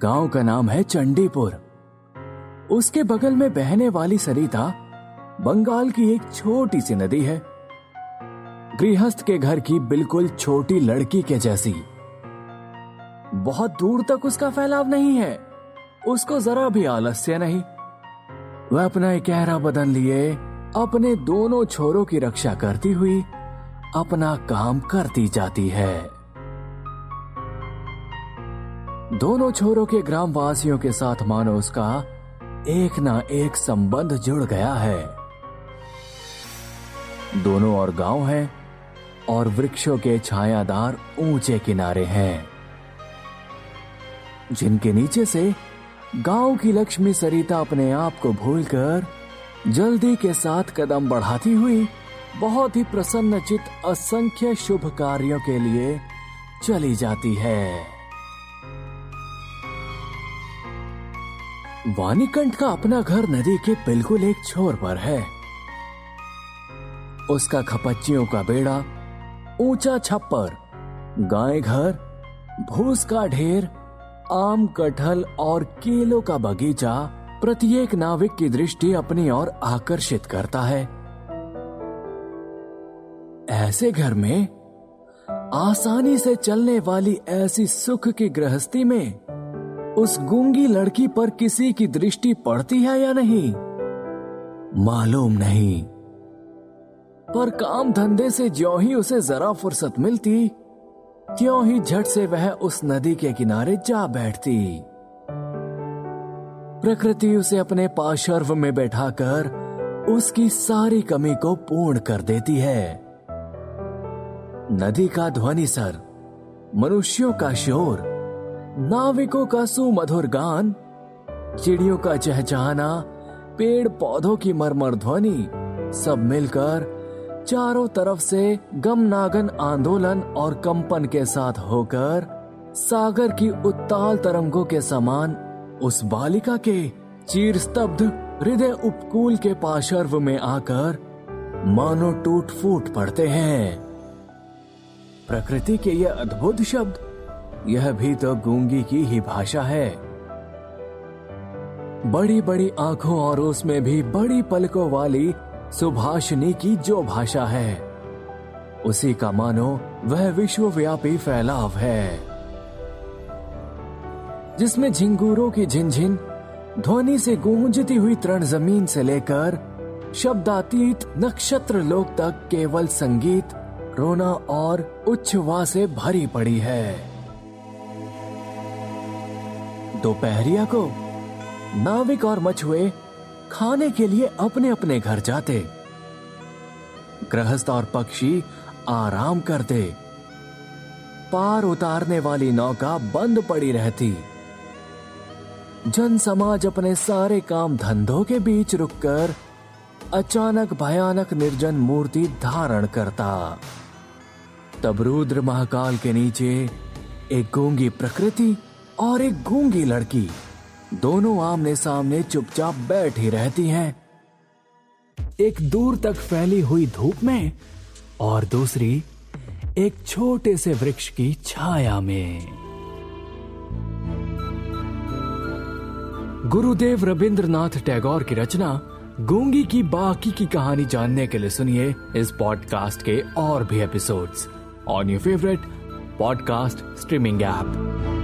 गांव का नाम है चंडीपुर। उसके बगल में बहने वाली सरिता बंगाल की एक छोटी सी नदी है, गृहस्थ के घर की बिल्कुल छोटी लड़की के जैसी। बहुत दूर तक उसका फैलाव नहीं है, उसको जरा भी आलस्य नहीं। वह अपना एक गहरा बदन लिए अपने दोनों छोरों की रक्षा करती हुई अपना काम करती जाती है। दोनों छोरों के ग्रामवासियों के साथ मानो उसका एक ना एक संबंध जुड़ गया है। दोनों और गांव है और वृक्षों के छायादार ऊंचे किनारे हैं, जिनके नीचे से गांव की लक्ष्मी सरिता अपने आप को भूलकर जल्दी के साथ कदम बढ़ाती हुई बहुत ही प्रसन्नचित असंख्य शुभ कार्यों के लिए चली जाती है। वानिकंठ का अपना घर नदी के बिल्कुल एक छोर पर है। उसका खपच्चियों का बेड़ा, ऊंचा छप्पर, गाय घर, भूस का ढेर, आम, कटहल और केलों का बगीचा प्रत्येक नाविक की दृष्टि अपनी ओर आकर्षित करता है। ऐसे घर में आसानी से चलने वाली ऐसी सुख की गृहस्थी में उस गूंगी लड़की पर किसी की दृष्टि पड़ती है या नहीं मालूम नहीं, पर काम धंधे से ज्यों ही उसे जरा फुर्सत मिलती त्यों ही झट से वह उस नदी के किनारे जा बैठती। प्रकृति उसे अपने पाशर्व में बैठाकर उसकी सारी कमी को पूर्ण कर देती है। नदी का ध्वनि सर, मनुष्यों का शोर, नाविकों का सुमधुर गान, चिड़ियों का चहचहाना, पेड़ पौधों की मरमर ध्वनि, सब मिलकर चारों तरफ से गमनागन आंदोलन और कंपन के साथ होकर सागर की उत्ताल तरंगों के समान उस बालिका के चीर स्तब्ध हृदय उपकूल के पाशर्व में आकर मानो टूट फूट पड़ते हैं। प्रकृति के ये अद्भुत शब्द, यह भी तो गूंगी की ही भाषा है। बड़ी बड़ी आंखों और उसमें भी बड़ी पलकों वाली सुभाषिनी की जो भाषा है, उसी का मानो वह विश्वव्यापी फैलाव है, जिसमें झिंगूरों की झिनझिन ध्वनि से गूंजती हुई तरण जमीन से लेकर शब्दातीत नक्षत्र लोक तक केवल संगीत, रोना और उच्छ्वास से भरी पड़ी है। दोपहरिया को नाविक और मछुए खाने के लिए अपने अपने घर जाते, गृहस्थ और पक्षी आराम करते, पार उतारने वाली नौका बंद पड़ी रहती, जन समाज अपने सारे काम धंधों के बीच रुककर अचानक भयानक निर्जन मूर्ति धारण करता। तब रुद्र महाकाल के नीचे एक गूंगी प्रकृति और एक गूंगी लड़की दोनों आमने सामने चुपचाप बैठी रहती हैं, एक दूर तक फैली हुई धूप में और दूसरी एक छोटे से वृक्ष की छाया में। गुरुदेव रवींद्रनाथ टैगोर की रचना गूंगी की बाकी की कहानी जानने के लिए सुनिए इस पॉडकास्ट के और भी episodes on your favourite podcast streaming app.